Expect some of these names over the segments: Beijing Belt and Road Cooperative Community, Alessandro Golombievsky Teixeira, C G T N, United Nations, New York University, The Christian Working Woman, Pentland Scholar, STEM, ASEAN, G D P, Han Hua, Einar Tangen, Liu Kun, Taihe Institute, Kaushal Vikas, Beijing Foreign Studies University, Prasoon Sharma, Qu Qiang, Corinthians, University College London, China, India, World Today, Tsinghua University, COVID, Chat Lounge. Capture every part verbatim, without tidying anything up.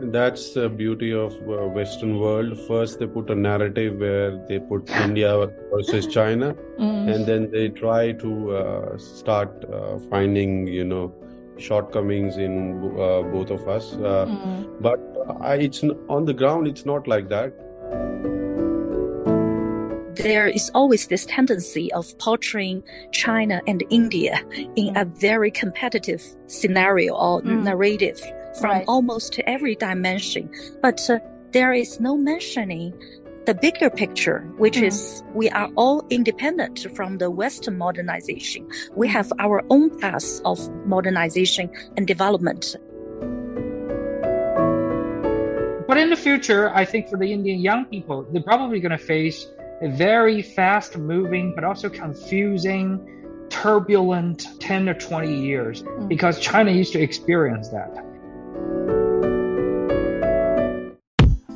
That's the beauty of uh, Western world. First, they put a narrative where they put India versus China, mm. and then they try to uh, start uh, finding, you know, shortcomings in uh, both of us. Uh, mm. But I, it's on the ground, it's not like that. There is always this tendency of portraying China and India in a very competitive scenario or mm. narrative from right. almost every dimension. But uh, there is no mentioning the bigger picture, which mm. is we are all independent from the Western modernization. We have our own paths of modernization and development. But in the future, I think for the Indian young people, they're probably going to face a very fast-moving, but also confusing, turbulent ten or twenty years, mm. because China used to experience that.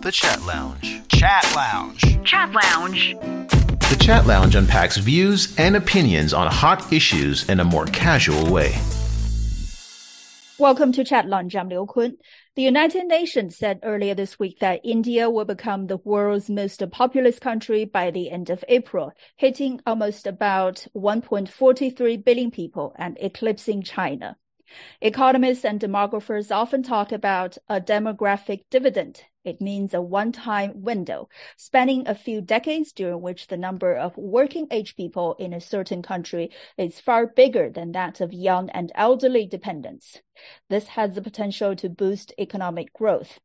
The Chat Lounge. Chat Lounge. Chat Lounge. The Chat Lounge unpacks views and opinions on hot issues in a more casual way. Welcome to Chat Lounge. I'm Liu Kun. The United Nations said earlier this week that India will become the world's most populous country by the end of April, hitting almost about one point four three billion people and eclipsing China. Economists and demographers often talk about a demographic dividend. It means a one-time window, spanning a few decades during which the number of working-age people in a certain country is far bigger than that of young and elderly dependents. This has the potential to boost economic growth.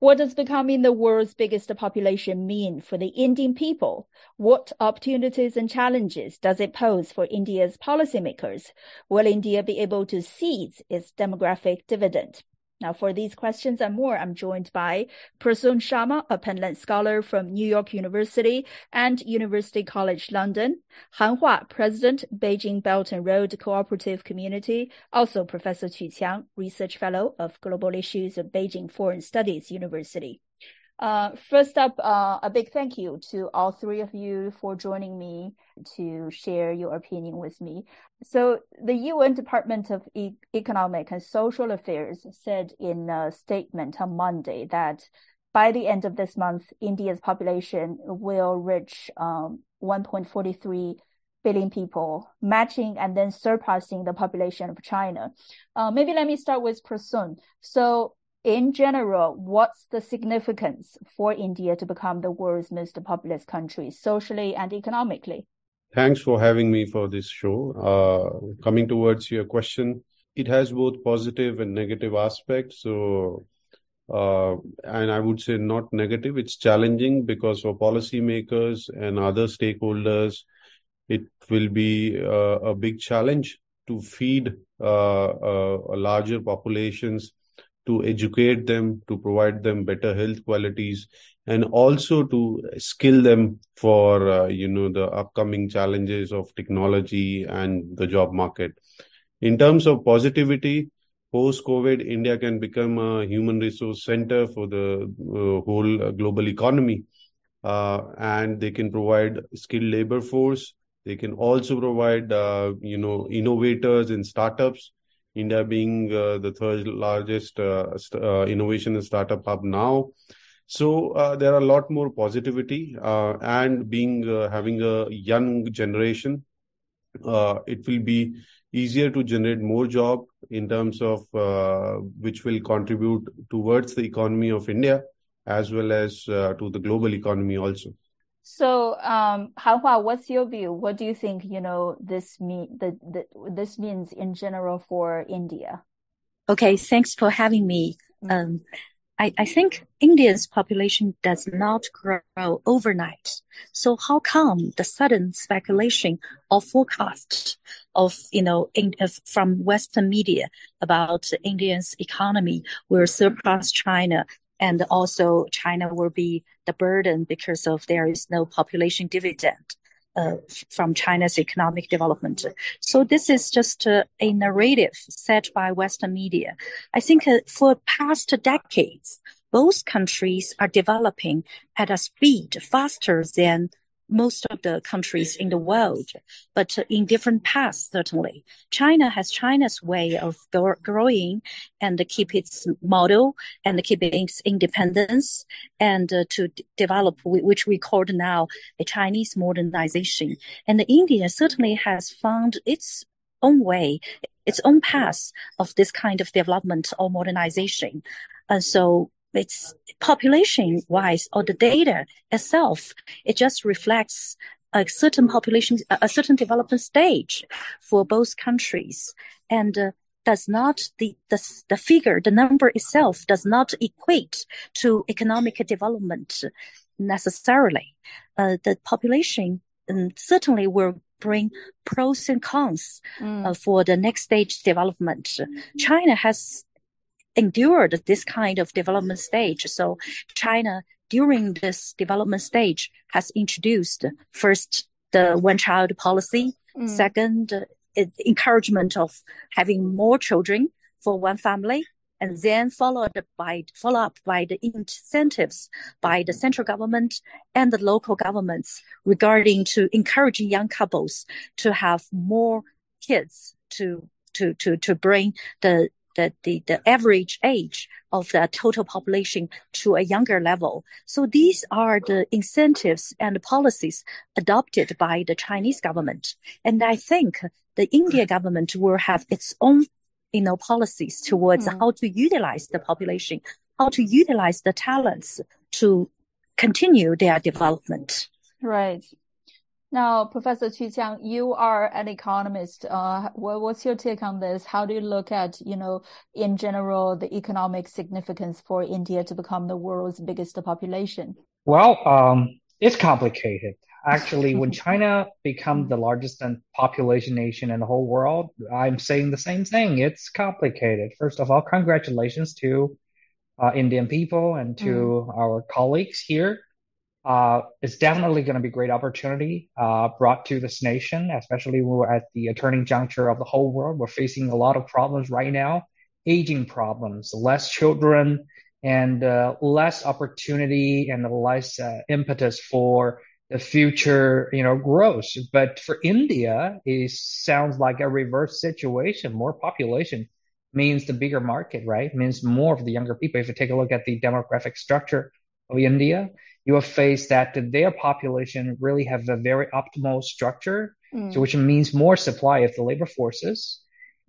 What does becoming the world's biggest population mean for the Indian people? What opportunities and challenges does it pose for India's policymakers? Will India be able to seize its demographic dividend? Now, for these questions and more, I'm joined by Prasoon Sharma, a Pentland Scholar from New York University and University College London, Han Hua, President, Beijing Belt and Road Cooperative Community, also Professor Qu Qiang, Research Fellow of Global Issues at Beijing Foreign Studies University. Uh, first up, uh, a big thank you to all three of you for joining me to share your opinion with me. So the U N Department of e- Economic and Social Affairs said in a statement on Monday that by the end of this month, India's population will reach um, one point four three billion people, matching and then surpassing the population of China. Uh, maybe let me start with Prasoon. So in general, what's the significance for India to become the world's most populous country, socially and economically? Thanks for having me for this show. Uh, coming towards your question, it has both positive and negative aspects. So, uh, and I would say not negative, it's challenging because for policymakers and other stakeholders, it will be uh, a big challenge to feed uh, uh, larger populations, to educate them, to provide them better health qualities, and also to skill them for, uh, you know, the upcoming challenges of technology and the job market. In terms of positivity, post-COVID, India can become a human resource center for the uh, whole global economy, uh, and they can provide skilled labor force. They can also provide, uh, you know, innovators and startups. India being uh, the third largest uh, st- uh, innovation and startup hub now. So uh, there are a lot more positivity uh, and being uh, having a young generation, uh, it will be easier to generate more job in terms of uh, which will contribute towards the economy of India as well as uh, to the global economy also. So, um, Han Hua, what's your view? What do you think, you know, this mean the, the this means in general for India? Okay, thanks for having me. Um, I, I think India's population does not grow overnight. So how come the sudden speculation or forecast of, you know, in, from Western media about India's economy will surpass China? And also China will be the burden because of there is no population dividend uh, from China's economic development. So this is just uh, a narrative set by Western media. I think uh, for past decades, both countries are developing at a speed faster than most of the countries in the world, but in different paths, certainly. China has China's way of growing and keep its model and keep its independence and uh, to d- develop, which we call now a Chinese modernization. And India certainly has found its own way, its own path of this kind of development or modernization. And so it's population-wise, or the data itself, it just reflects a certain population, a certain development stage for both countries, and uh, does not the, the the figure, the number itself, does not equate to economic development necessarily. Uh, the population um, certainly will bring pros and cons mm. uh, for the next stage development. China has endured this kind of development stage. So China, during this development stage, has introduced first the one-child policy, mm. second, uh, encouragement of having more children for one family, and then followed by follow up by the incentives by the central government and the local governments regarding to encouraging young couples to have more kids to to to to bring the The, the, the average age of the total population to a younger level. So these are the incentives and policies adopted by the Chinese government. And I think the India government will have its own, you know, policies towards mm. how to utilize the population, how to utilize the talents to continue their development. Right. Now, Professor Qu Qiang, you are an economist. Uh, what, what's your take on this? How do you look at, you know, in general, the economic significance for India to become the world's biggest population? Well, um, it's complicated. Actually, when China became the largest population nation in the whole world, I'm saying the same thing. It's complicated. First of all, congratulations to uh, Indian people and to mm. our colleagues here. Uh, it's definitely going to be a great opportunity uh, brought to this nation, especially when we're at the turning juncture of the whole world. We're facing a lot of problems right now, aging problems, less children, and uh, less opportunity and less uh, impetus for the future, you know, growth. But for India, it sounds like a reverse situation. More population means the bigger market, right? Means more of the younger people. If you take a look at the demographic structure of India, you will face that their population really have a very optimal structure, mm. so which means more supply of the labor forces.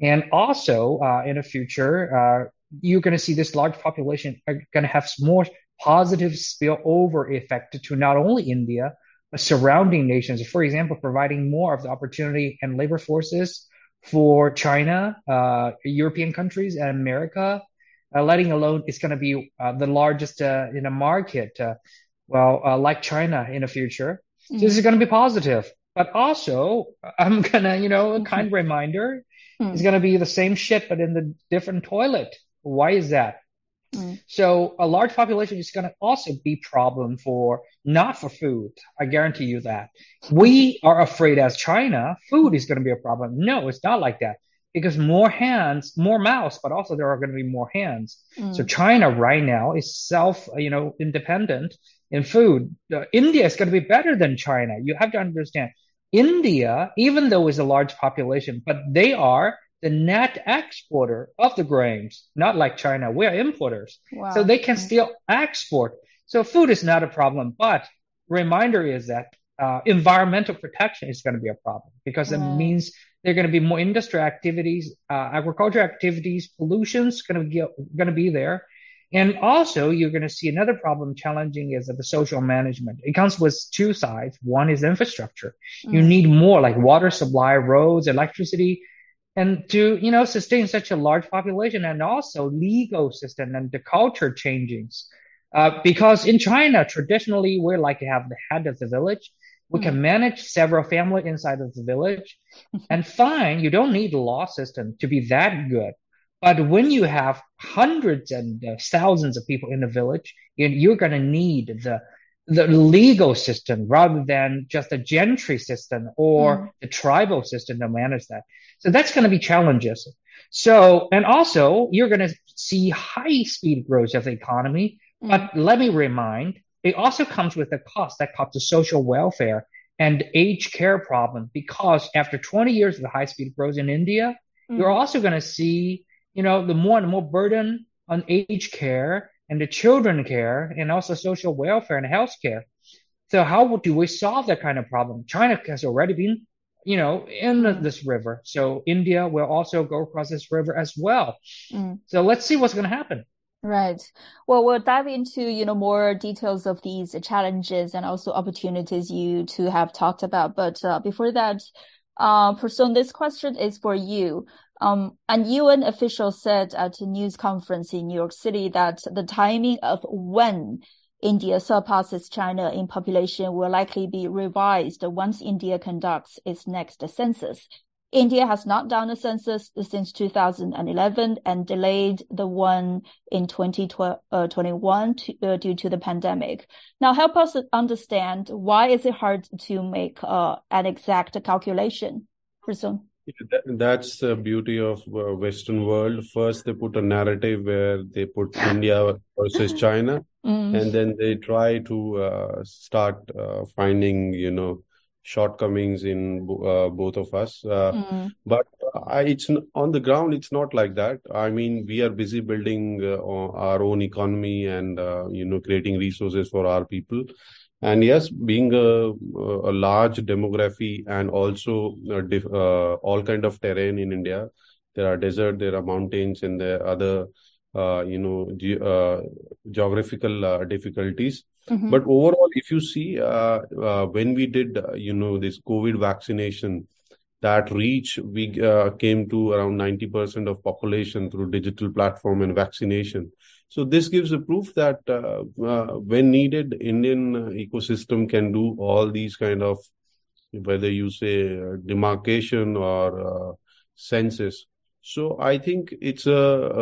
And also uh, in the future, uh, you're going to see this large population are going to have more positive spillover effect to not only India, but surrounding nations. For example, providing more of the opportunity and labor forces for China, uh, European countries, and America. Uh, letting alone, it's going to be uh, the largest uh, in a market, uh, well, uh, like China in the future. So mm. this is going to be positive. But also, I'm going to, you know, a kind mm-hmm. reminder, mm. it's going to be the same shit, but in the different toilet. Why is that? Mm. So a large population is going to also be problem for, not for food. I guarantee you that. We are afraid as China, food is going to be a problem. No, it's not like that. Because more hands, more mouths, but also there are going to be more hands. Mm. So China right now is self, you know, independent in food. Uh, India is going to be better than China. You have to understand, India, even though it's a large population, but they are the net exporter of the grains, not like China. We are importers. Wow. So they can mm. still export. So food is not a problem. But reminder is that uh, environmental protection is going to be a problem because mm. it means there are going to be more industry activities, uh, agriculture activities, pollution's going to get, going to be there. And also you're going to see another problem challenging is the social management. It comes with two sides. One is infrastructure. Mm. You need more like water supply, roads, electricity, and to, you know, sustain such a large population, and also legal system and the culture changings. Uh, because in China, traditionally, we're like to have the head of the village. We can manage several families inside of the village. And fine, you don't need a law system to be that good. But when you have hundreds and thousands of people in a village, you're going to need the the legal system rather than just a gentry system or mm. the tribal system to manage that. So that's going to be challenges. So, and also, you're going to see high-speed growth of the economy. Mm. But let me remind, it also comes with a cost that comes to social welfare and aged care problem, because after twenty years of the high-speed growth in India, mm-hmm. you're also going to see, you know, the more and more burden on aged care and the children care and also social welfare and health care. So how do we solve that kind of problem? China has already been, you know, in this river. So India will also go across this river as well. Mm. So let's see what's going to happen. Right. Well, we'll dive into, you know, more details of these challenges and also opportunities you two have talked about. But uh, before that, uh, Prasoon, this question is for you. Um, An U N official said at a news conference in New York City that the timing of when India surpasses China in population will likely be revised once India conducts its next census. India has not done a census since two thousand eleven and delayed the one in twenty twenty-one uh, due to the pandemic. Now, help us understand, why is it hard to make uh, an exact calculation, Prasoon? That's the beauty of uh, Western world. First, they put a narrative where they put India versus China, mm. and then they try to uh, start uh, finding, you know, shortcomings in uh, both of us. Uh, mm. But uh, it's on the ground, it's not like that. I mean, we are busy building uh, our own economy and, uh, you know, creating resources for our people. And yes, being a, a large demography and also a diff, uh, all kind of terrain in India, there are desert, there are mountains, and there are other, uh, you know, ge- uh, geographical uh, difficulties. Mm-hmm. But overall, if you see, uh, uh, when we did, uh, you know, this COVID vaccination, that reach, we uh, came to around ninety percent of population through digital platform and vaccination. So this gives a proof that uh, uh, when needed, Indian ecosystem can do all these kind of, whether you say uh, demarcation or uh, census. So I think it's a,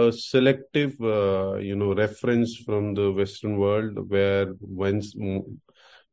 a selective, uh, you know, reference from the Western world, where when,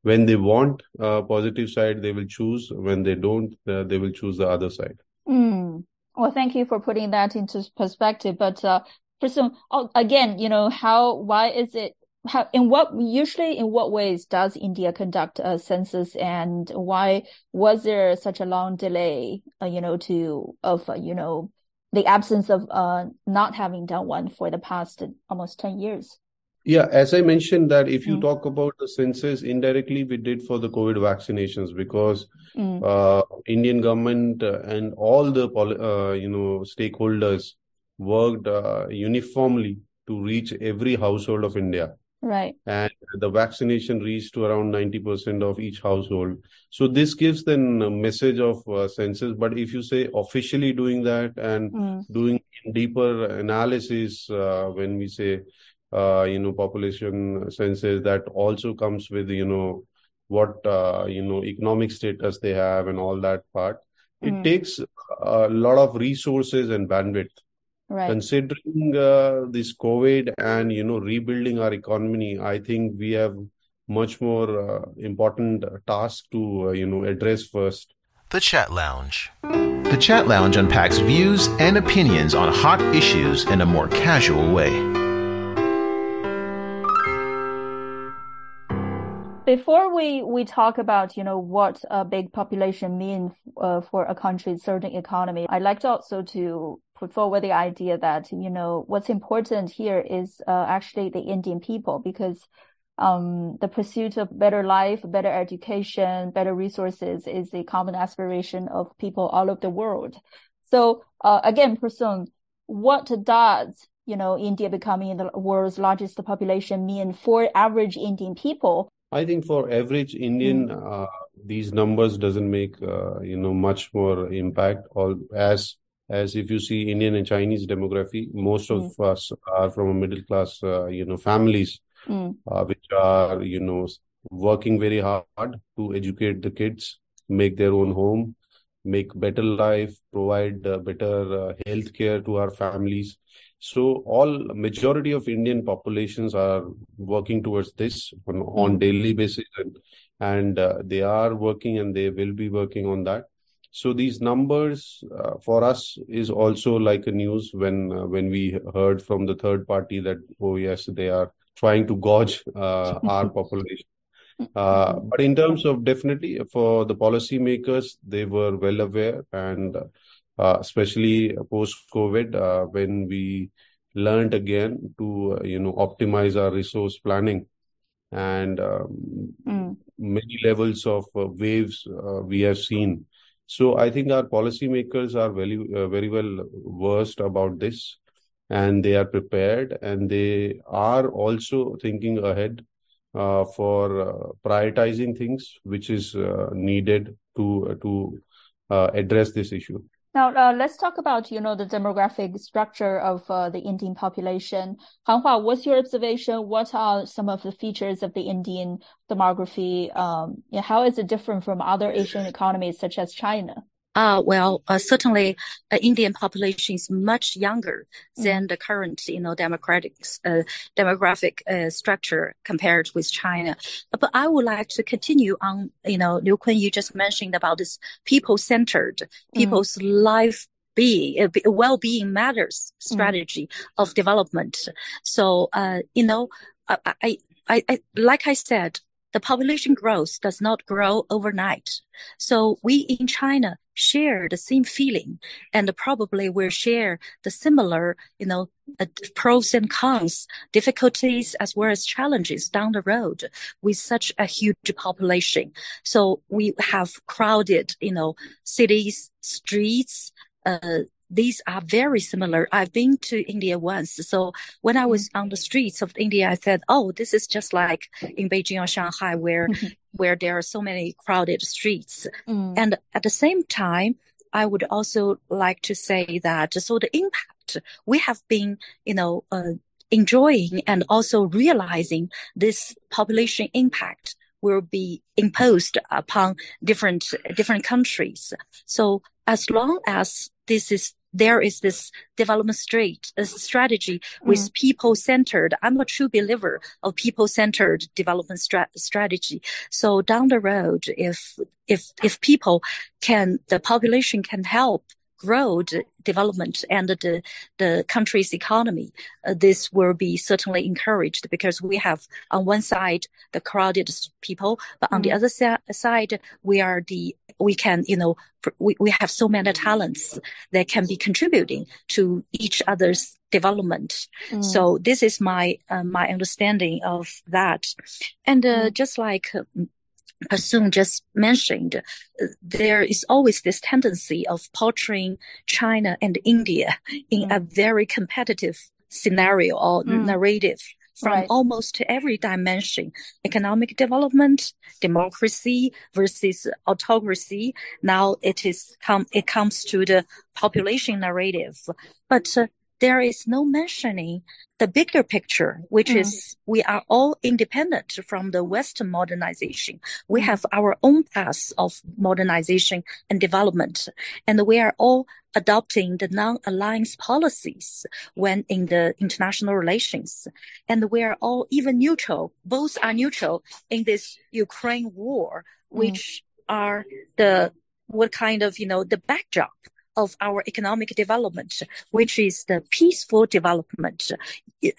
when they want a positive side, they will choose. When they don't, uh, they will choose the other side. Mm. Well, thank you for putting that into perspective. But uh, for some, oh, again, you know, how, why is it, how, in what, usually in what ways does India conduct a census, and why was there such a long delay, uh, you know, to, of, uh, you know, the absence of uh, not having done one for the past almost ten years? Yeah, as I mentioned that if you mm. talk about the census, indirectly we did for the COVID vaccinations, because mm. uh, Indian government and all the uh, you know stakeholders worked uh, uniformly to reach every household of India. Right. And the vaccination reached to around ninety percent of each household. So this gives then a message of uh, census. But if you say officially doing that and mm. doing deeper analysis, uh, when we say, Uh, you know, population census, that also comes with, you know, what, uh, you know, economic status they have and all that part. Mm. It takes a lot of resources and bandwidth. Right. Considering uh, this COVID and, you know, rebuilding our economy, I think we have much more uh, important task to, uh, you know, address first. The Chat Lounge. The Chat Lounge unpacks views and opinions on hot issues in a more casual way. Before we, we talk about, you know, what a big population means uh, for a country's certain economy, I'd like to also to put forward the idea that, you know, what's important here is uh, actually the Indian people, because um, the pursuit of better life, better education, better resources is a common aspiration of people all over the world. So uh, again, Prasoon, what does, you know, India becoming the world's largest population mean for average Indian people? I think for average Indian, mm. uh, these numbers doesn't make, uh, you know, much more impact. All, as as if you see Indian and Chinese demography, most mm. of us are from a middle class, uh, you know, families, mm. uh, which are, you know, working very hard to educate the kids, make their own home, make better life, provide uh, better uh, health care to our families. So all majority of Indian populations are working towards this on, on daily basis, and, and uh, they are working and they will be working on that. So these numbers uh, for us is also like a news when uh, when we heard from the third party that, oh yes, they are trying to gauge uh, our population. Uh, but in terms of definitely for the policymakers, they were well aware, and uh, especially post-COVID, uh, when we learned again to, uh, you know, optimize our resource planning, and um, mm. many levels of uh, waves uh, we have seen. So I think our policymakers are very, uh, very well versed about this, and they are prepared, and they are also thinking ahead uh, for uh, prioritizing things which is uh, needed to uh, to uh, address this issue. Now, uh, let's talk about, you know, the demographic structure of uh, the Indian population. Han Hua, what's your observation? What are some of the features of the Indian demography? Um, you know, how is it different from other Asian economies such as China? Uh, well, uh, certainly, uh, Indian population is much younger than the current, you know, democratic, uh, demographic uh, structure compared with China. But I would like to continue on, you know, Liu Kun, you just mentioned about this people-centered, people's mm. life being, uh, well-being matters strategy mm. of development. So, uh, you know, I, I, I, I like I said, the population growth does not grow overnight. So we in China share the same feeling, and probably will share the similar, you know, uh, pros and cons, difficulties as well as challenges down the road with such a huge population. So we have crowded, you know, cities, streets, uh, these are very similar. I've been to India once. So when I was on the streets of India, I said, oh, this is just like in Beijing or Shanghai where, mm-hmm. where there are so many crowded streets. Mm. And at the same time, I would also like to say that, so the impact we have been, you know, uh, enjoying and also realizing this population impact will be imposed upon different, different countries. So as long as this is, there is this development straight, uh, strategy with mm. people-centered. I'm a true believer of people-centered development stra- strategy. So down the road, if, if, if people can, the population can help grow the development and the, the country's economy, uh, this will be certainly encouraged, because we have on one side the crowded people, but on mm. the other sa- side, we are the we can, you know, we, we have so many talents that can be contributing to each other's development. Mm. So this is my, uh, my understanding of that. And uh, mm. just like Prasoon just mentioned, there is always this tendency of portraying China and India in mm. a very competitive scenario or mm. narrative. From right. almost every dimension, economic development, democracy versus autocracy. Now it is com- it comes to the population narrative, but uh, there is no mentioning the bigger picture, which mm. is we are all independent from the Western modernization. We have our own paths of modernization and development, and we are all adopting the non-alliance policies when in the international relations. And we are all even neutral. Both are neutral in this Ukraine war, which mm. are the, what kind of, you know, the backdrop of our economic development, which is the peaceful development,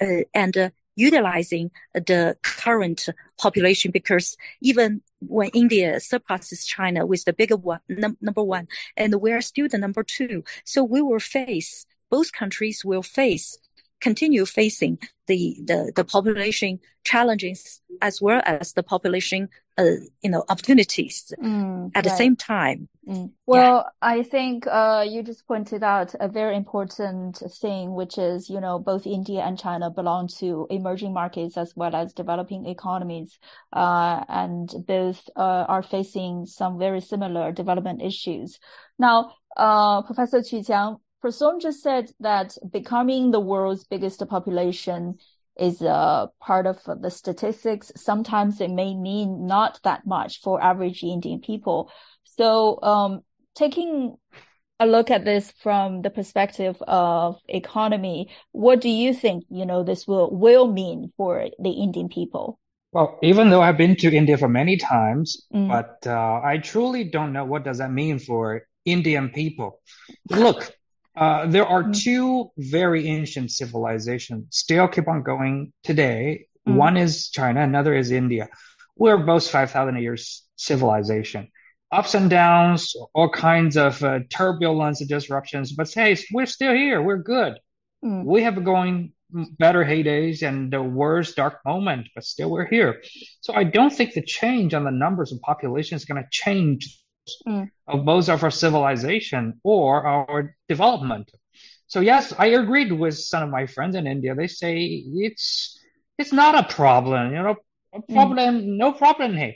uh, and uh, utilizing the current population, because even when India surpasses China with the bigger one, num- number one, and we're still the number two. So we will face, both countries will face, continue facing the, the, the population challenges as well as the population, uh, you know, opportunities mm, at right. the same time. Mm. Well, yeah. I think uh, you just pointed out a very important thing, which is, you know, both India and China belong to emerging markets as well as developing economies. Uh, and both uh, are facing some very similar development issues. Now, uh, Professor Qu Qiang, Prasoon just said that becoming the world's biggest population is a part of the statistics. Sometimes it may mean not that much for average Indian people. So um, taking a look at this from the perspective of economy, what do you think, you know, this will, will mean for the Indian people? Well, even though I've been to India for many times, mm. but uh, I truly don't know what does that mean for Indian people. Look, Uh, there are mm. two very ancient civilizations still keep on going today. Mm. One is China, another is India. We're both five thousand years civilization. Ups and downs, all kinds of uh, turbulence and disruptions. But hey, we're still here. We're good. Mm. We have going better heydays and the worst dark moment, but still we're here. So I don't think the change on the numbers of population is going to change mm. of both of our civilization or our development. So yes, I agreed with some of my friends in India. They say it's it's not a problem, you know, a problem, mm. no problem here,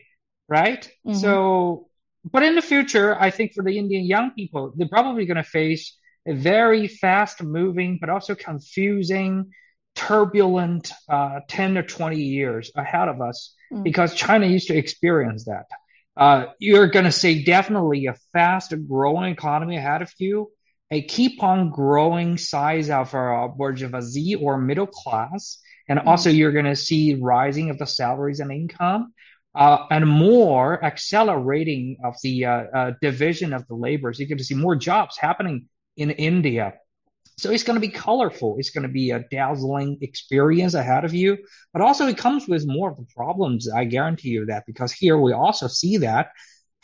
right? Mm-hmm. So. But in the future, I think for the Indian young people, they're probably going to face a very fast-moving but also confusing, turbulent uh, ten to twenty years ahead of us mm. because China used to experience that. Uh, you're going to see definitely a fast-growing economy ahead of you, a keep-on-growing size of our bourgeoisie or middle class, and mm. also you're going to see rising of the salaries and income. Uh, and more accelerating of the uh, uh, division of the labor. So you're going to see more jobs happening in India. So it's going to be colorful. It's going to be a dazzling experience ahead of you. But also it comes with more of the problems. I guarantee you that, because here we also see that.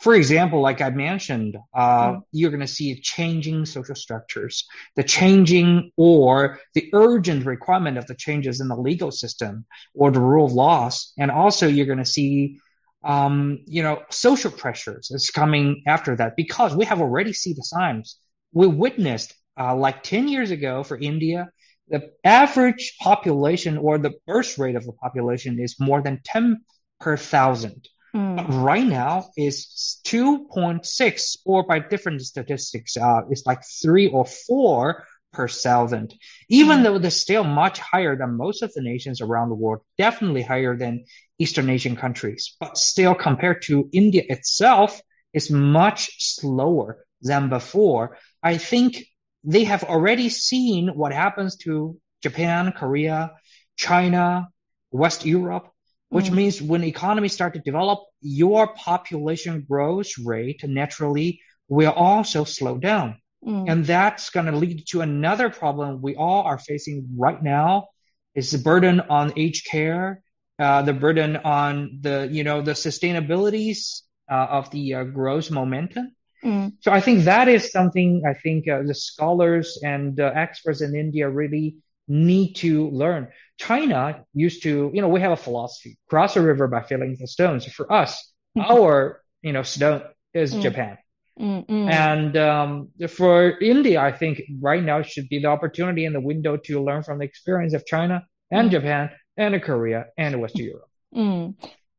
For example, like I mentioned, uh, mm. you're going to see changing social structures, the changing or the urgent requirement of the changes in the legal system or the rule of laws. And also you're going to see, um, you know, social pressures is coming after that, because we have already seen the signs. We witnessed uh, like ten years ago for India, the average population or the birth rate of the population is more than ten per thousand. But right now is two point six, or by different statistics, uh, it's like three or four per thousand. Even mm. though they're still much higher than most of the nations around the world, definitely higher than Eastern Asian countries. But still, compared to India itself, it's much slower than before. I think they have already seen what happens to Japan, Korea, China, West Europe. Which mm. means when economies start to develop, your population growth rate naturally will also slow down. Mm. And that's going to lead to another problem we all are facing right now is the burden on aged care, uh, the burden on the, you know, the sustainabilities uh, of the uh, growth momentum. Mm. So I think that is something I think uh, the scholars and uh, experts in India really need to learn. China used to, you know, we have a philosophy, cross the river by filling the stones. For us, mm-hmm. our, you know, stone is mm. Japan. Mm-mm. And um, for India, I think right now should be the opportunity and the window to learn from the experience of China and mm. Japan and Korea and West Europe. Mm.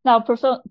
Now, Prasoon,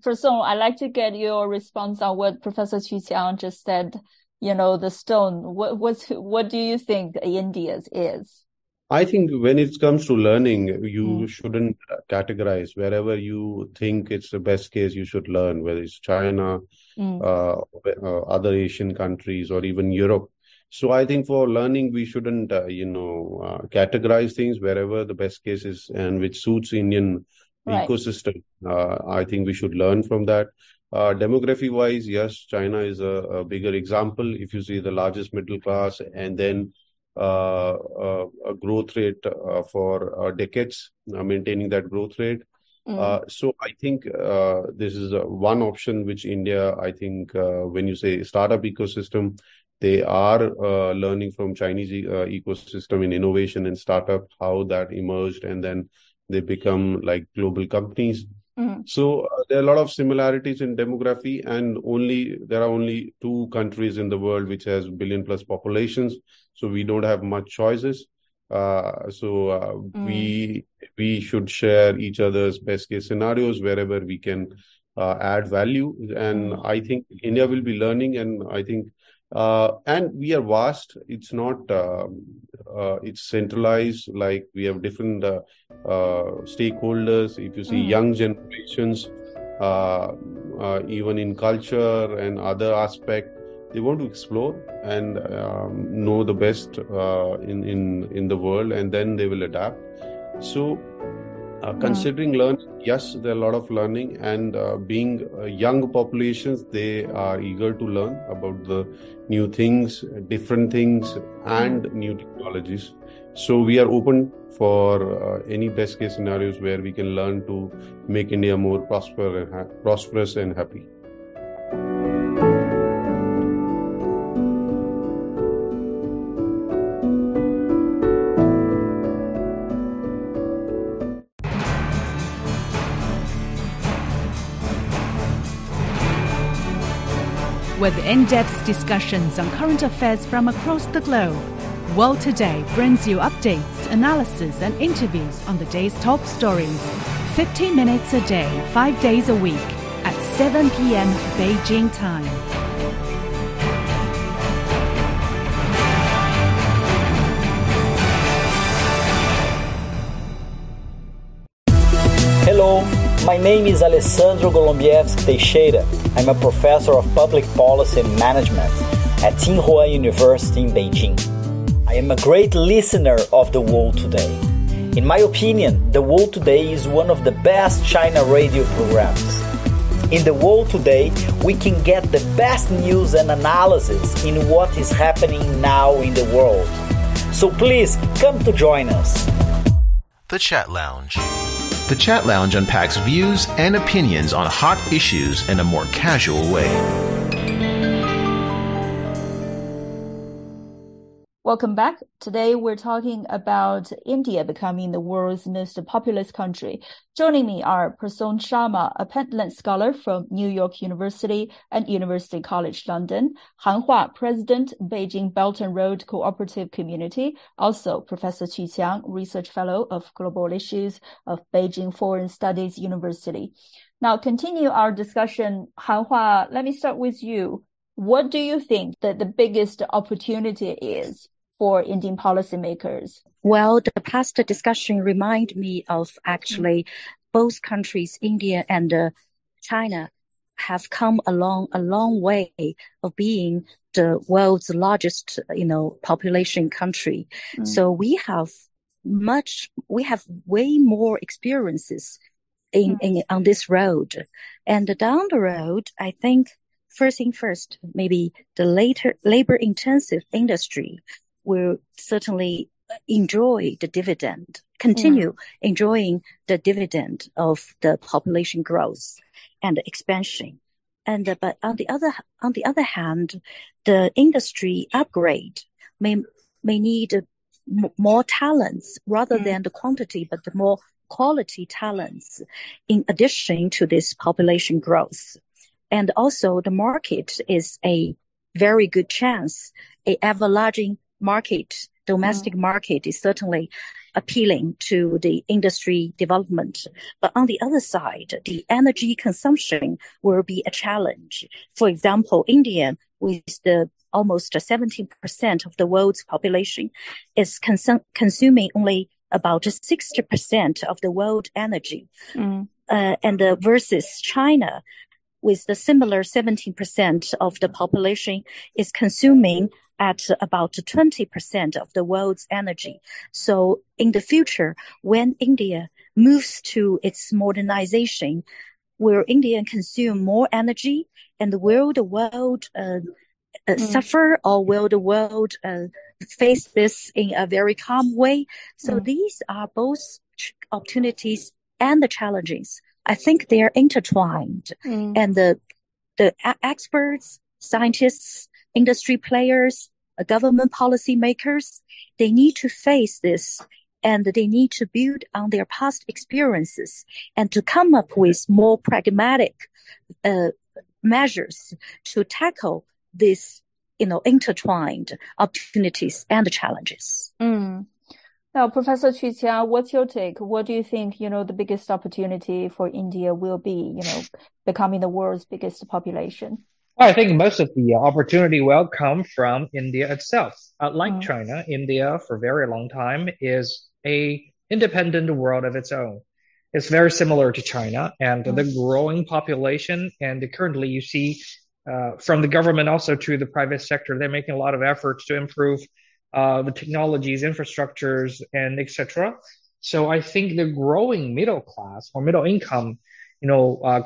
I'd like to get your response on what Professor Qu Qiang just said, you know, the stone. What, what's, what do you think India's is? I think when it comes to learning, you mm. shouldn't categorize. Wherever you think it's the best case, you should learn, whether it's China, mm. uh, uh, other Asian countries, or even Europe. So I think for learning, we shouldn't, uh, you know, uh, categorize things wherever the best case is and which suits Indian right. ecosystem. Uh, I think we should learn from that. Uh, demography-wise, yes, China is a, a bigger example. If you see the largest middle class and then Uh, uh, a growth rate uh, for uh, decades, uh, maintaining that growth rate. Mm. Uh, so I think uh, this is uh, one option which India, I think uh, when you say startup ecosystem, they are uh, learning from Chinese e- uh, ecosystem in innovation and startup, how that emerged, and then they become like global companies. Mm. So uh, there are a lot of similarities in demography, and only there are only two countries in the world which has billion plus populations. So we don't have much choices. Uh, so uh, mm. we we should share each other's best case scenarios wherever we can uh, add value. And mm. I think India will be learning, and I think uh, and we are vast. It's not uh, uh, it's centralized. Like we have different uh, uh, stakeholders. If you see mm. young generations, uh, uh, even in culture and other aspects, they want to explore and um, know the best uh, in, in, in the world, and then they will adapt. So uh, considering mm. learning, yes, there are a lot of learning, and uh, being uh, young populations, they are eager to learn about the new things, different things, and new technologies. So we are open for uh, any best case scenarios where we can learn to make India more prosper and ha- prosperous and happy. With in-depth discussions on current affairs from across the globe, World Today brings you updates, analysis and interviews on the day's top stories, fifteen minutes a day, five days a week at seven p.m. Beijing time. Hello, my name is Alessandro Golombievsky Teixeira. I'm a professor of public policy and management at Tsinghua University in Beijing. I am a great listener of The World Today. In my opinion, The World Today is one of the best China radio programs. In The World Today, we can get the best news and analysis in what is happening now in the world. So please, come to join us. The Chat Lounge. The Chat Lounge unpacks views and opinions on hot issues in a more casual way. Welcome back. Today, we're talking about India becoming the world's most populous country. Joining me are Prasoon Sharma, a Pentland Scholar from New York University and University College London, Han Hua, President, Beijing Belt and Road Cooperative Community, also Professor Qu Qiang, Research Fellow of Global Issues of Beijing Foreign Studies University. Now, continue our discussion. Han Hua, let me start with you. What do you think that the biggest opportunity is for Indian policymakers? Well, the past discussion reminded me of actually both countries, India and uh, China, have come along a long way of being the world's largest, you know, population country. Mm. So we have much, we have way more experiences in, mm. in on this road. And down the road, I think first thing first, maybe the later labor-intensive industry will certainly enjoy the dividend, continue mm. enjoying the dividend of the population growth and expansion. And uh, but on the other on the other hand, the industry upgrade may may need uh, m- more talents rather mm. than the quantity, but the more quality talents. In addition to this population growth, and also the market is a very good chance, a ever-larging market, domestic mm. market is certainly appealing to the industry development. But on the other side, the energy consumption will be a challenge. For example, India, with the almost seventeen percent of the world's population, is consum- consuming only about sixty percent of the world energy. Mm. Uh, and uh, versus China, with the similar seventeen percent of the population is consuming at about twenty percent of the world's energy. So in the future, when India moves to its modernization, will India consume more energy, and will the world uh, uh, mm. suffer, or will the world uh, face this in a very calm way? So mm. these are both opportunities and the challenges. I think they are intertwined, mm. and the the a- experts, scientists, industry players, government policymakers, they need to face this, and they need to build on their past experiences and to come up with more pragmatic uh, measures to tackle these, you know, intertwined opportunities and challenges. Mm. Now, Professor Qu Qiang, what's your take? What do you think, you know, the biggest opportunity for India will be, you know, becoming the world's biggest population? Well, I think most of the opportunity will come from India itself. Uh, like mm. China, India for a very long time is an independent world of its own. It's very similar to China and mm. the growing population. And currently you see uh, from the government also to the private sector, they're making a lot of efforts to improve Uh, the technologies, infrastructures, and et cetera. So I think the growing middle class or middle income, you know, uh,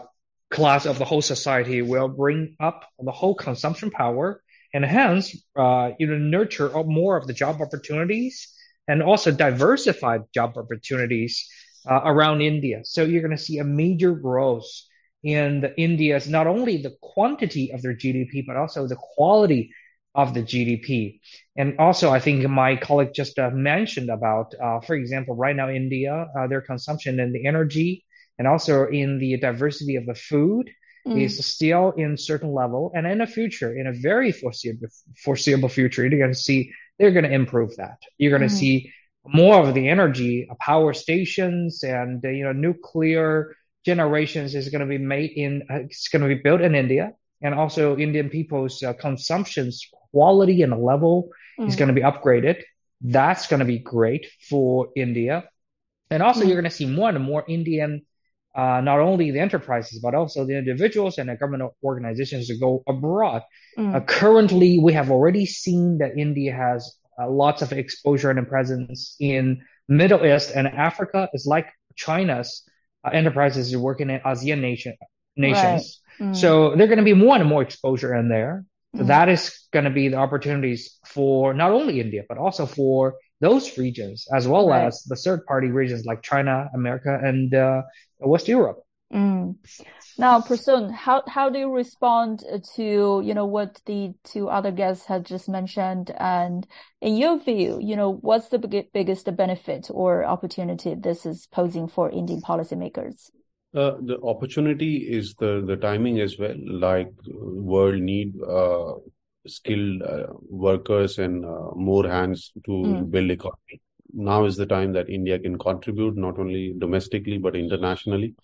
class of the whole society will bring up the whole consumption power and hence, uh, you know, nurture more of the job opportunities and also diversified job opportunities uh, around India. So you're going to see a major growth in the India's not only the quantity of their G D P, but also the quality of the G D P. And also, I think my colleague just uh, mentioned about, uh, for example, right now, India, uh, their consumption and the energy, and also in the diversity of the food mm. is still in certain level. And in the future, in a very foreseeable, foreseeable future, you're going to see they're going to improve that. You're going to mm. see more of the energy, uh, power stations, and uh, you know, nuclear generations is going to be made in. Uh, it's going to be built in India, and also Indian people's uh, consumption's quality and level mm. is going to be upgraded. That's going to be great for India, and also mm. you're going to see more and more Indian. Uh, not only the enterprises, but also the individuals and the government organizations to go abroad. Mm. Uh, currently, we have already seen that India has uh, lots of exposure and presence in Middle East and Africa. It's like China's uh, enterprises are working in ASEAN nation, nations. Right. Mm. So they're going to be more and more exposure in there. So mm. that is going to be the opportunities for not only India, but also for those regions, as well right. as the third-party regions like China, America, and uh, West Europe. Mm. Now, Prasoon, how how do you respond to you know what the two other guests had just mentioned? And in your view, you know what's the big, biggest benefit or opportunity this is posing for Indian policymakers? Uh, the opportunity is the the timing as well. Like world need. Uh, skilled uh, workers and uh, more hands to mm. build economy. Now is the time that India can contribute, not only domestically, but internationally.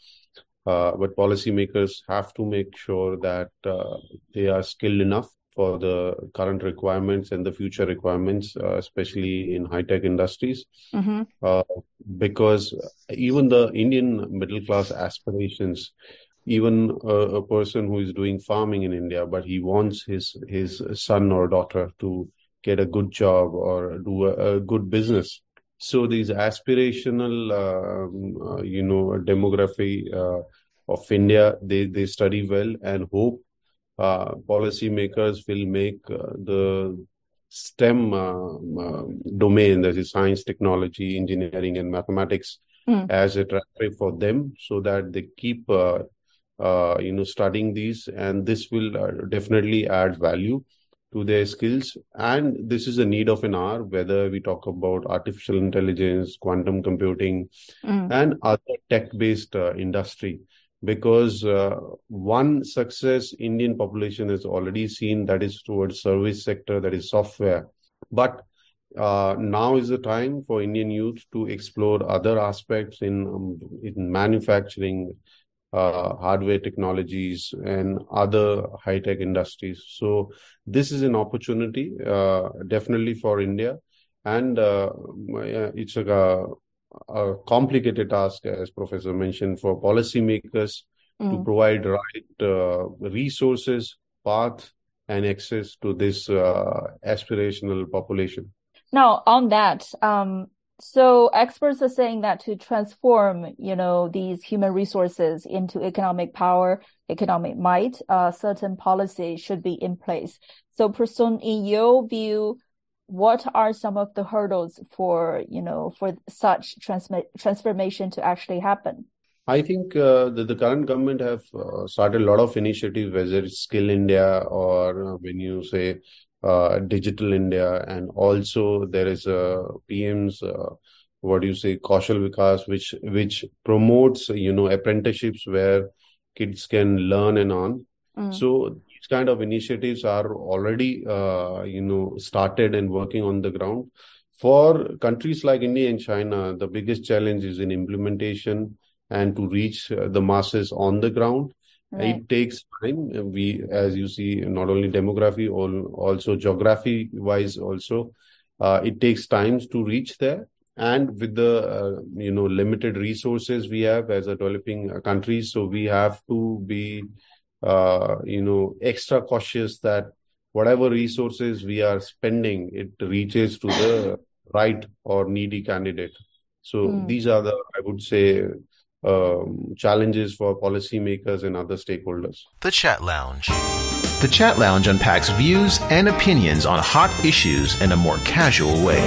Uh, but policymakers have to make sure that uh, they are skilled enough for the current requirements and the future requirements, uh, especially in high-tech industries. Mm-hmm. Uh, because even the Indian middle-class aspirations, even a, a person who is doing farming in India, but he wants his, his son or daughter to get a good job or do a, a good business. So these aspirational, uh, you know, demography uh, of India, they, they study well and hope uh, policymakers will make uh, the STEM uh, uh, domain, that is science, technology, engineering, and mathematics, mm. as attractive for them so that they keep uh, Uh, you know, studying these, and this will uh, definitely add value to their skills. And this is a need of an hour, whether we talk about artificial intelligence, quantum computing, mm. and other tech-based uh, industry. Because uh, one success Indian population has already seen, that is towards service sector, that is software. But uh, now is the time for Indian youth to explore other aspects in um, in manufacturing, Uh, hardware technologies and other high-tech industries. So this is an opportunity uh, definitely for India. And uh, it's a, a complicated task, as Professor mentioned, for policymakers mm. to provide right uh, resources, path, and access to this uh, aspirational population. Now, on that, um... so experts are saying that to transform, you know, these human resources into economic power, economic might, uh, certain policy should be in place. So, Prasoon, in your view, what are some of the hurdles for, you know, for such transma- transformation to actually happen? I think uh, the, the current government have uh, started a lot of initiatives, whether it's Skill India or uh, when you say Uh, Digital India, and also there is a P M's uh, what do you say Kaushal Vikas, which which promotes you know apprenticeships where kids can learn and on. Mm. So these kind of initiatives are already uh, you know started and working on the ground. For countries like India and China, the biggest challenge is in implementation and to reach the masses on the ground. Right. It takes time. We, as you see, not only demography, also geography-wise, also uh, it takes time to reach there. And with the uh, you know limited resources we have as a developing country, so we have to be uh, you know extra cautious that whatever resources we are spending, it reaches to the right or needy candidate. So mm. these are the, I would say, Um, challenges for policymakers and other stakeholders. The Chat Lounge. The Chat Lounge unpacks views and opinions on hot issues in a more casual way.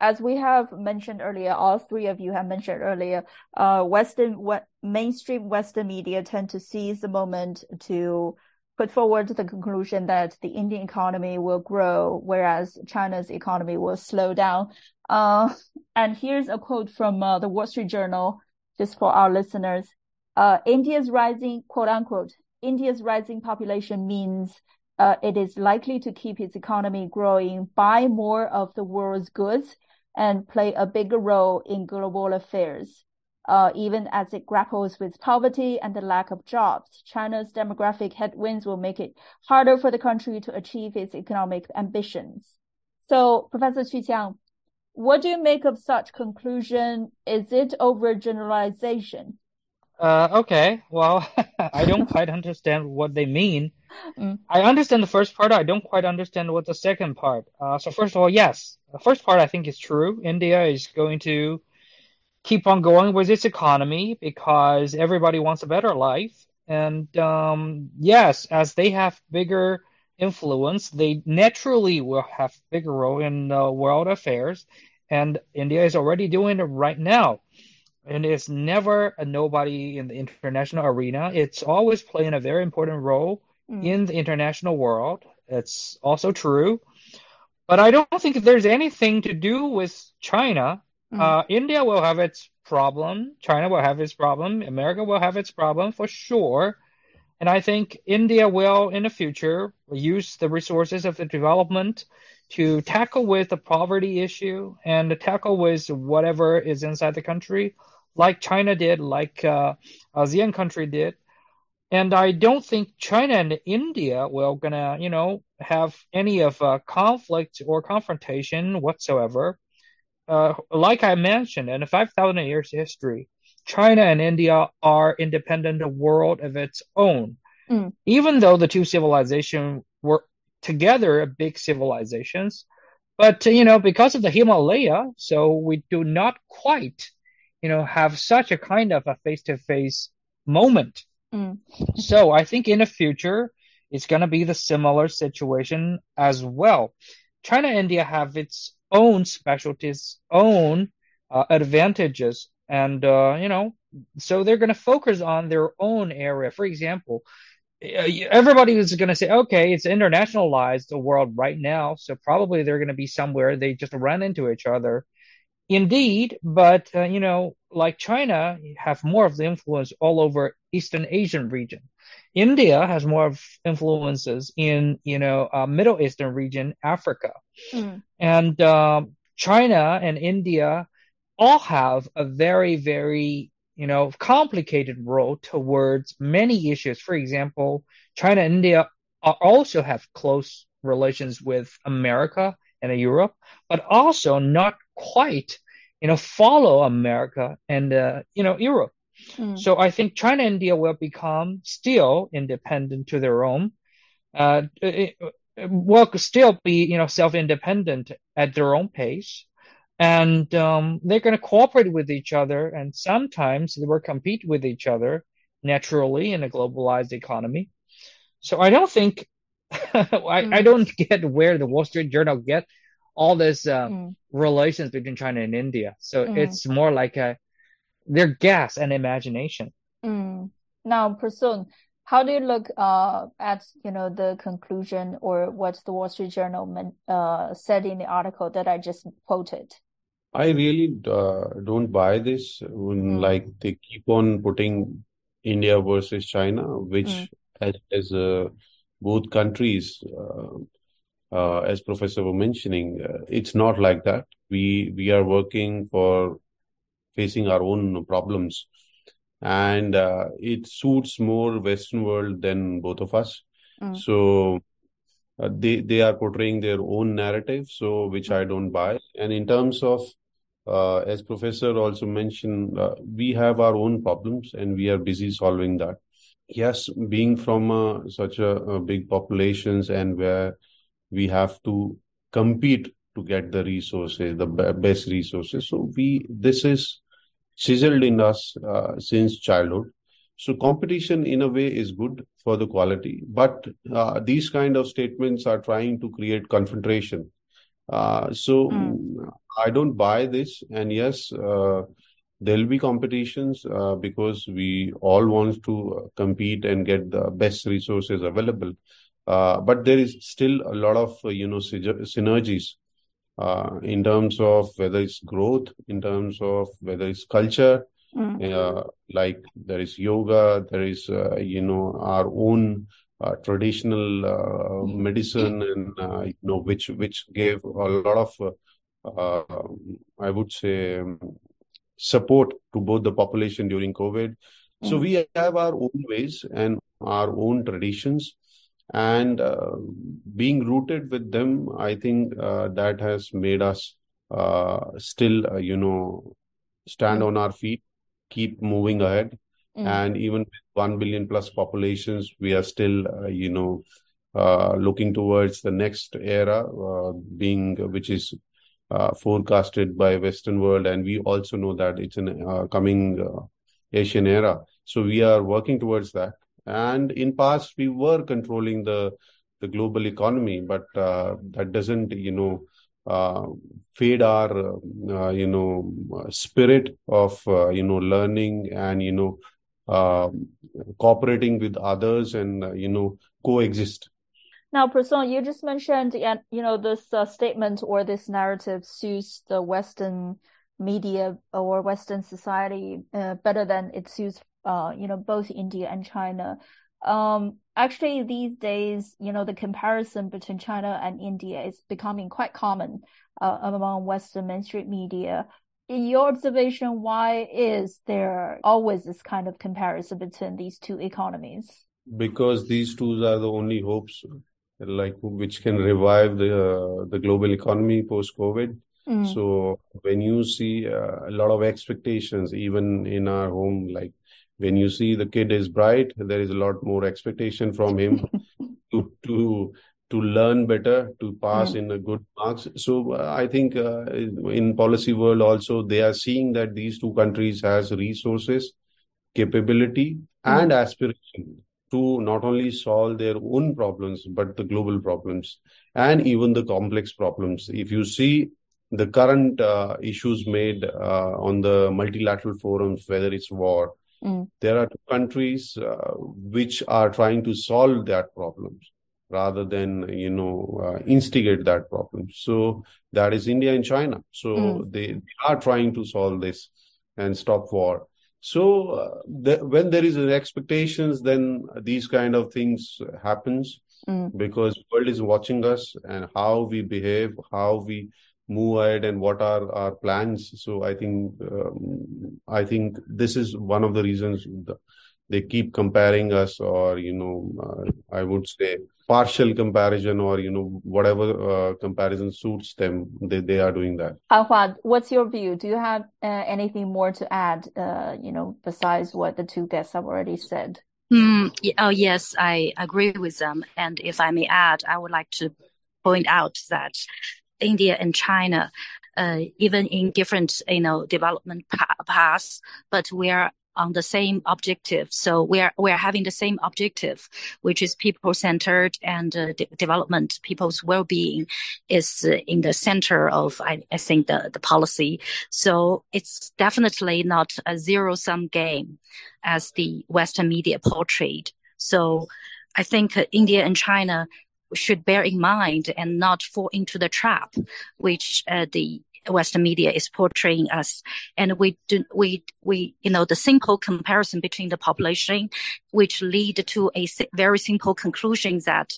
as we have mentioned earlier, all three of you have mentioned earlier, uh, Western, we- mainstream Western media tend to seize the moment to put forward the conclusion that the Indian economy will grow, whereas China's economy will slow down. Uh, and here's a quote from uh, the Wall Street Journal, just for our listeners. Uh, India's rising, quote unquote, India's rising population means uh, it is likely to keep its economy growing, buy more of the world's goods, and play a bigger role in global affairs. Uh, even as it grapples with poverty and the lack of jobs, China's demographic headwinds will make it harder for the country to achieve its economic ambitions. So, Professor Qu Qiang, what do you make of such conclusion? Is it overgeneralization? Uh, okay, well, I don't quite understand what they mean. Mm. I understand the first part. I don't quite understand what the second part. Uh, so first of all, yes, the first part I think is true. India is going to keep on going with its economy because everybody wants a better life. And um, yes, as they have bigger influence, they naturally will have a bigger role in uh, world affairs. And India is already doing it right now. And it's never a nobody in the international arena. It's always playing a very important role mm. in the international world. It's also true. But I don't think there's anything to do with China. Uh, mm-hmm. India will have its problem. China will have its problem. America will have its problem for sure. And I think India will, in the future, use the resources of the development to tackle with the poverty issue and to tackle with whatever is inside the country, like China did, like uh, ASEAN country did. And I don't think China and India will gonna, you know, have any of uh, conflict or confrontation whatsoever. Uh, like I mentioned, in five thousand years history, China and India are independent world of its own. Mm. Even though the two civilizations were together big civilizations, but, you know, because of the Himalaya, so we do not quite, you know, have such a kind of a face-to-face moment. Mm. So I think in the future, it's going to be the similar situation as well. China and India have its own specialties, own uh, advantages, and uh, you know, so they're going to focus on their own area. For example, everybody is going to say, okay, it's internationalized the world right now, so probably they're going to be somewhere they just run into each other. Indeed, but uh, you know, like China have more of the influence all over Eastern Asian region. India has more of influences in, you know, uh, Middle Eastern region, Africa. Mm. And um, China and India all have a very, very, you know, complicated role towards many issues. For example, China and India are, also have close relations with America and Europe, but also not quite, you know, follow America and, uh, you know, Europe. Mm. So I think China and India will become still independent to their own, uh, it, it will still be, you know, self-independent at their own pace. And um, they're going to cooperate with each other. And sometimes they will compete with each other naturally in a globalized economy. So I don't think, I, mm. I don't get where the Wall Street Journal get all this uh, mm. relations between China and India. So mm. it's more like a, their gas and imagination. Mm. Now, Prasoon, how do you look uh, at, you know, the conclusion or what the Wall Street Journal men- uh, said in the article that I just quoted? I really uh, don't buy this. Mm. Like they keep on putting India versus China, which mm. as, as uh, both countries, uh, uh, as Professor was mentioning, uh, it's not like that. We we are working for facing our own problems, and uh, it suits more Western world than both of us. Mm. So uh, they they are portraying their own narrative, so which mm. I don't buy. And in terms of, uh, as Professor also mentioned, uh, we have our own problems and we are busy solving that. Yes, being from uh, such a, a big populations and where we have to compete to get the resources, the best resources. So we, this is chiseled in us uh, since childhood. So competition in a way is good for the quality, but uh, these kind of statements are trying to create confrontation. Uh, so mm. I don't buy this. And yes, uh, there'll be competitions uh, because we all want to compete and get the best resources available. Uh, but there is still a lot of, you know, synergies uh, in terms of whether it's growth, in terms of whether it's culture, mm-hmm. uh, like there is yoga, there is, uh, you know, our own Uh, traditional uh, medicine, and uh, you know, which which gave a lot of, uh, uh, I would say, support to both the population during COVID. Mm-hmm. So we have our own ways and our own traditions, and uh, being rooted with them, I think uh, that has made us uh, still, uh, you know, stand on our feet, keep moving ahead. Mm. And even with one billion plus populations, we are still, uh, you know, uh, looking towards the next era uh, being, which is uh, forecasted by Western world. And we also know that it's an uh, coming uh, Asian era. So we are working towards that. And in past, we were controlling the, the global economy, but uh, that doesn't, you know, uh, fade our, uh, you know, spirit of, uh, you know, learning and, you know, Uh, cooperating with others and, uh, you know, coexist. Now, Prasoon, you just mentioned, you know, this uh, statement or this narrative suits the Western media or Western society uh, better than it suits, uh, you know, both India and China. Um, actually, these days, you know, the comparison between China and India is becoming quite common uh, among Western mainstream media. In your observation, why is there always this kind of comparison between these two economies? Because these two are the only hopes, like which can revive the uh, the global economy post-COVID. Mm. So when you see uh, a lot of expectations, even in our home, like when you see the kid is bright, there is a lot more expectation from him to to. to learn better, to pass mm. in a good marks. So uh, I think uh, in policy world also, they are seeing that these two countries has resources, capability, mm. and aspiration to not only solve their own problems, but the global problems and even the complex problems. If you see the current uh, issues made uh, on the multilateral forums, whether it's war, mm. there are two countries uh, which are trying to solve that problems, rather than, you know, uh, instigate that problem. So that is India and China. So mm. they, they are trying to solve this and stop war. So uh, the, when there is an expectations, then these kind of things happens mm. because world is watching us and how we behave, how we move ahead, and what are our plans. So I think um, I think this is one of the reasons the, they keep comparing us, or, you know, uh, I would say partial comparison, or, you know, whatever uh, comparison suits them, they, they are doing that. Han Hua, what's your view? Do you have uh, anything more to add, uh, you know, besides what the two guests have already said? Mm, oh, yes, I agree with them. And if I may add, I would like to point out that India and China, uh, even in different, you know, development pa- paths, but we are on the same objective. So we are we are having the same objective, which is people-centered and uh, de- development. People's well-being is uh, in the center of, I, I think, the, the policy. So it's definitely not a zero-sum game as the Western media portrayed. So I think uh, India and China should bear in mind and not fall into the trap, which uh, the Western media is portraying us. And we do, we, we, you know, the simple comparison between the population, which lead to a very simple conclusion that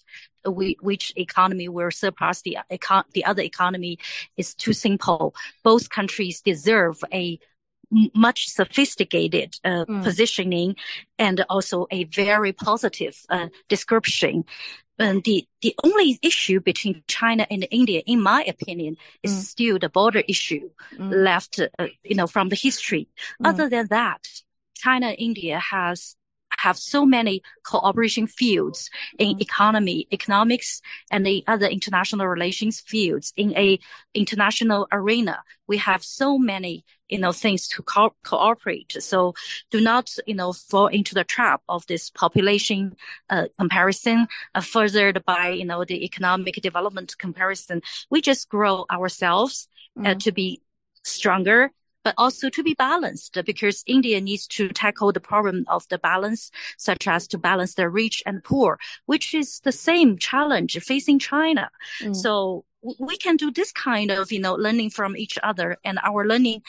we, which economy will surpass the, econ- the other economy is too simple. Both countries deserve a much sophisticated uh, mm. positioning and also a very positive uh, description. And the, the only issue between China and India, in my opinion, is mm. still the border issue mm. left, uh, you know, from the history. Mm. Other than that, China and India has have so many cooperation fields in economy, economics, and the other international relations fields. In a international arena, we have so many, you know, things to co- cooperate. So do not, you know, fall into the trap of this population uh, comparison uh, furthered by, you know, the economic development comparison. We just grow ourselves uh, mm. to be stronger, but also to be balanced, because India needs to tackle the problem of the balance, such as to balance the rich and poor, which is the same challenge facing China. Mm. So we can do this kind of, you know, learning from each other, and our learning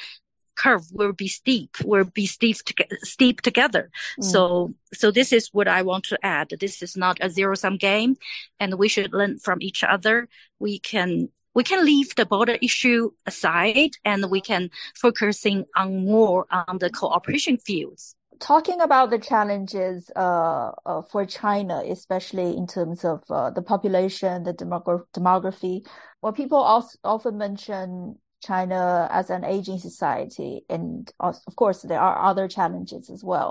curve will be steep, will be steep, to, steep together. Mm. So, so this is what I want to add. This is not a zero-sum game, and we should learn from each other. We can We can leave the border issue aside, and we can focusing on more on the cooperation fields. Talking about the challenges uh, uh, for China, especially in terms of uh, the population, the demog- demography, well, people also often mention China as an aging society, and of course, there are other challenges as well.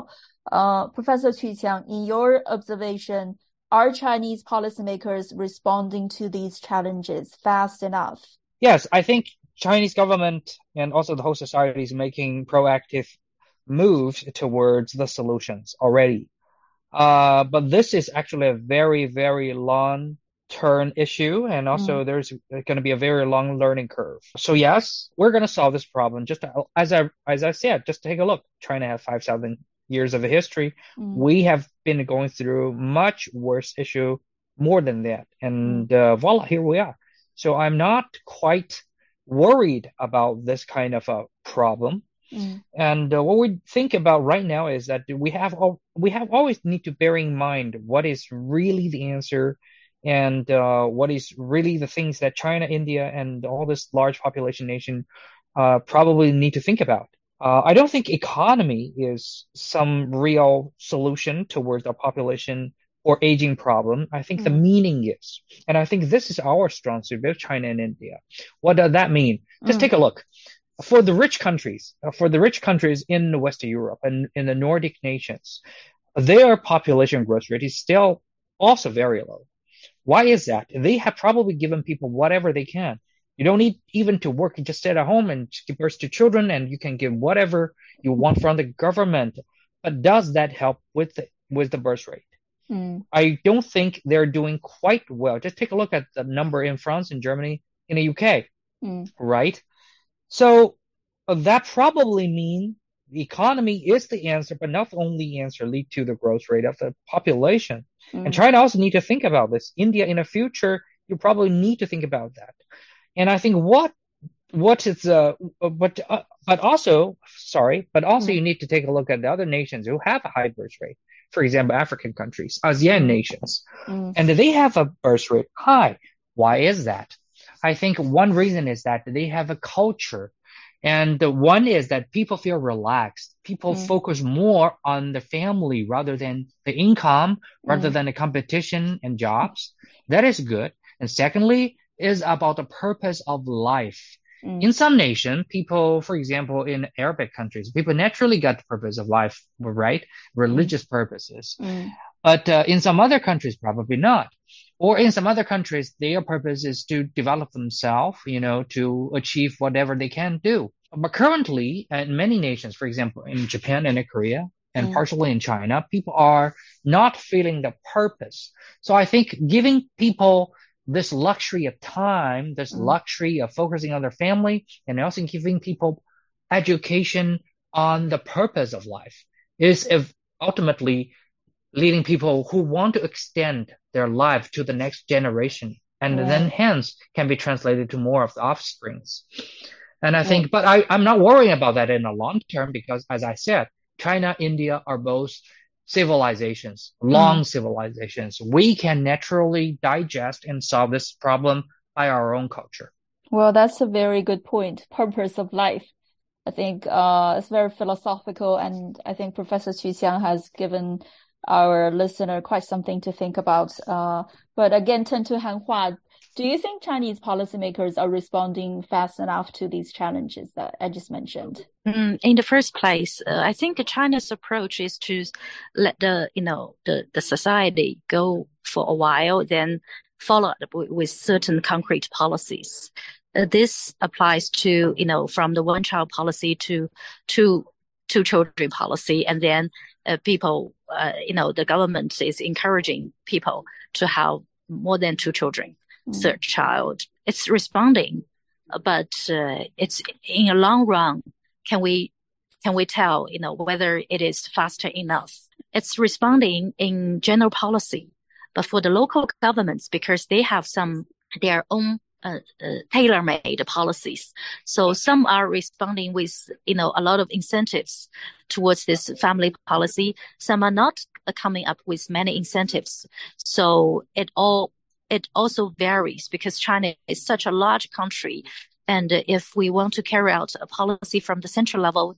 Uh, Professor Qu Qiang, in your observation, are Chinese policymakers responding to these challenges fast enough? Yes, I think Chinese government and also the whole society is making proactive moves towards the solutions already. Uh, but this is actually a very, very long-term issue. And also mm. there's going to be a very long learning curve. So yes, we're going to solve this problem. Just to, as I as I said, just take a look. China has five thousand years of history. Mm. We have been going through much worse issue more than that. And uh, voila, here we are. So I'm not quite worried about this kind of a problem. Mm. And uh, what we think about right now is that we have al- we have always need to bear in mind what is really the answer and uh, what is really the things that China, India, and all this large population nation uh, probably need to think about. Uh, I don't think economy is some real solution towards a population or aging problem. I think mm. the meaning is. And I think this is our strong suit, both China and India. What does that mean? Just mm. take a look. For the rich countries, for the rich countries in Western Europe and in the Nordic nations, their population growth rate is still also very low. Why is that? They have probably given people whatever they can. You don't need even to work. You just stay at home and give birth to children, and you can give whatever you want from the government. But does that help with the, with the birth rate? Mm. I don't think they're doing quite well. Just take a look at the number in France, in Germany, in the U K, mm. right? So that probably means the economy is the answer, but not the only answer lead to the growth rate of the population. Mm. And China also need to think about this. India in the future, you probably need to think about that. And I think what what is uh but uh, but also sorry but also mm. you need to take a look at the other nations who have a high birth rate. For example, African countries, ASEAN nations, mm. and they have a birth rate high. Why is that? I think one reason is that they have a culture, and the one is that people feel relaxed. People mm. focus more on the family rather than the income, rather mm. than the competition and jobs. That is good. And secondly, is about the purpose of life. Mm. In some nation, people, for example, in Arabic countries, people naturally got the purpose of life, right? Religious purposes. Mm. But uh, in some other countries, probably not. Or in some other countries, their purpose is to develop themselves, you know, to achieve whatever they can do. But currently, in many nations, for example, in Japan and in Korea, and mm. partially in China, people are not feeling the purpose. So I think giving people this luxury of time, this mm. luxury of focusing on their family, and also giving people education on the purpose of life is if ultimately leading people who want to extend their life to the next generation, and yeah. then hence can be translated to more of the offsprings. And I yeah. think, but I, I'm not worrying about that in the long term, because as I said, China, India are both civilizations, long mm. civilizations. We can naturally digest and solve this problem by our own culture. Well, that's a very good point. Purpose of life. I think uh, it's very philosophical, and I think Professor Qu Qiang has given our listener quite something to think about. Uh, but again, turn to Han Hua Do you think Chinese policymakers are responding fast enough to these challenges that I just mentioned? In the first place, uh, I think China's approach is to let the, you know, the, the society go for a while, then follow up with, with certain concrete policies. Uh, this applies to, you know, from the one-child policy to two two children policy, and then uh, people, uh, you know, the government is encouraging people to have more than two children. Third child, it's responding, but uh, it's in a long run. Can we can we tell you know whether it is faster enough? It's responding in general policy, but for the local governments, because they have some their own uh, uh, tailor-made policies. So some are responding with you know a lot of incentives towards this family policy. Some are not uh, coming up with many incentives. So it all. It also varies because China is such a large country. And if we want to carry out a policy from the central level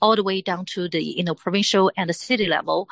all the way down to the you know, provincial and the city level,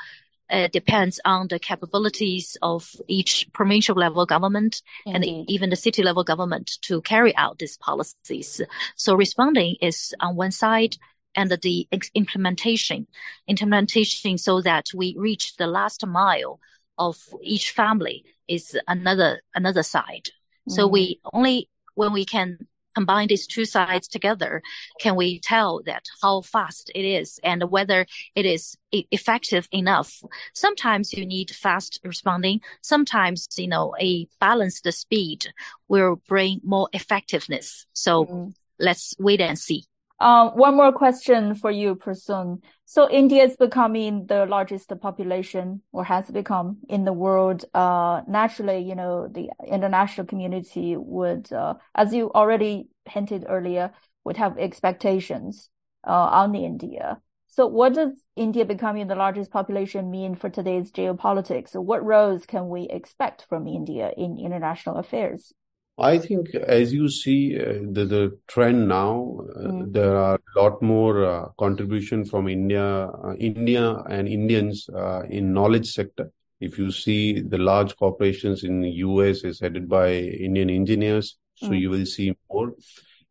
it depends on the capabilities of each provincial level government mm-hmm. and even the city level government to carry out these policies. So responding is on one side and the implementation, implementation so that we reach the last mile of each family is another another side. Mm-hmm. So we only when we can combine these two sides together can we tell that how fast it is and whether it is e- effective enough. Sometimes you need fast responding. Sometimes you know a balanced speed will bring more effectiveness. So mm-hmm. let's wait and see. Um, one more question for you, Prasoon. So India is becoming the largest population, or has become, in the world. Uh, naturally, you know, the international community would, uh, as you already hinted earlier, would have expectations uh, on India. So what does India becoming the largest population mean for today's geopolitics? What roles can we expect from India in international affairs? I think, as you see, uh, the, the trend now, uh, mm. there are a lot more uh, contribution from India, uh, India and Indians uh, in knowledge sector. If you see the large corporations in the U S is headed by Indian engineers, so mm. you will see more.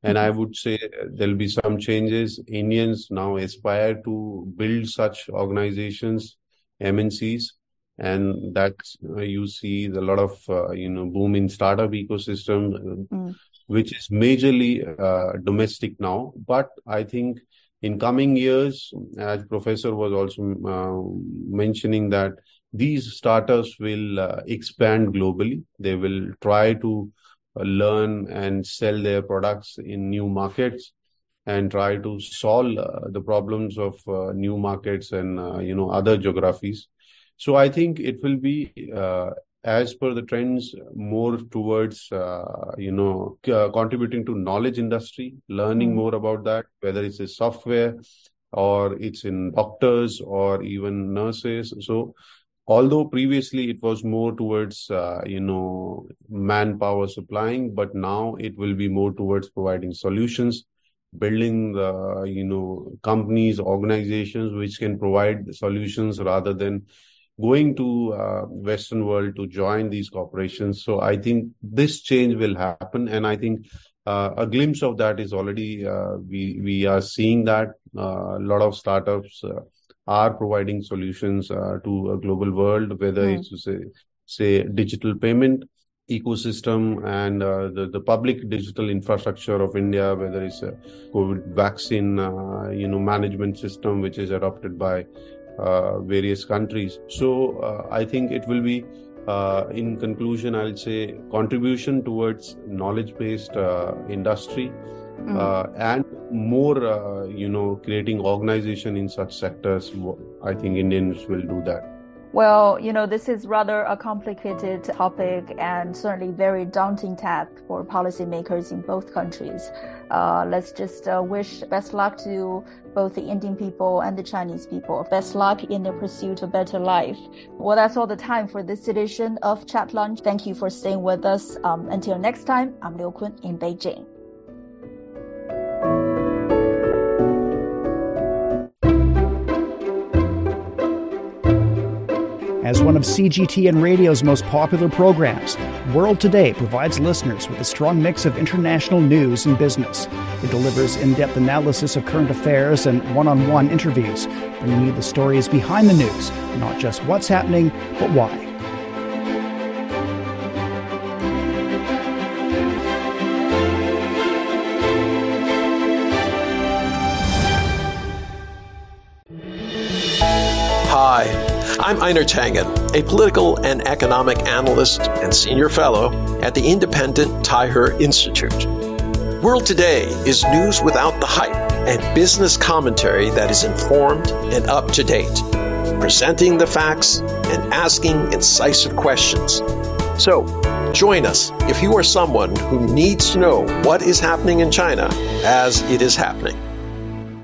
And I would say there'll be some changes. Indians now aspire to build such organizations, M N Cs. And that's uh, you see a lot of uh, you know boom in startup ecosystem, uh, mm. which is majorly uh, domestic now. But I think in coming years, as Professor was also uh, mentioning, that these startups will uh, expand globally. They will try to uh, learn and sell their products in new markets and try to solve uh, the problems of uh, new markets and uh, you know other geographies. So I think it will be, uh, as per the trends, more towards, uh, you know, uh, contributing to knowledge industry, learning more about that, whether it's in software or it's in doctors or even nurses. So although previously it was more towards, uh, you know, manpower supplying, but now it will be more towards providing solutions, building, the, you know, companies, organizations which can provide solutions rather than going to uh, Western world to join these corporations. So I think this change will happen. And I think uh, a glimpse of that is already, uh, we, we are seeing that uh, a lot of startups uh, are providing solutions uh, to a global world, whether mm. it's to say, say digital payment ecosystem and uh, the, the public digital infrastructure of India, whether it's a COVID vaccine, uh, you know, management system, which is adopted by Uh, various countries. So uh, I think it will be, uh, in conclusion, I'll say contribution towards knowledge-based uh, industry mm. uh, and more, uh, you know, creating organization in such sectors. I think Indians will do that. Well, you know, this is rather a complicated topic and certainly very daunting task for policymakers in both countries. Uh, let's just uh, wish best luck to both the Indian people and the Chinese people. Best luck in their pursuit of better life. Well, that's all the time for this edition of Chat Lounge. Thank you for staying with us. Um, until next time, I'm Liu Kun in Beijing. As as one of C G T N Radio's most popular programs, World Today provides listeners with a strong mix of international news and business. It delivers in-depth analysis of current affairs and one-on-one interviews, bringing you the stories behind the news, not just what's happening, but why. Hi, I'm Einar Tangen, a political and economic analyst and senior fellow at the independent Taihe Institute. World Today is news without the hype and business commentary that is informed and up to date, presenting the facts and asking incisive questions. So, join us if you are someone who needs to know what is happening in China as it is happening.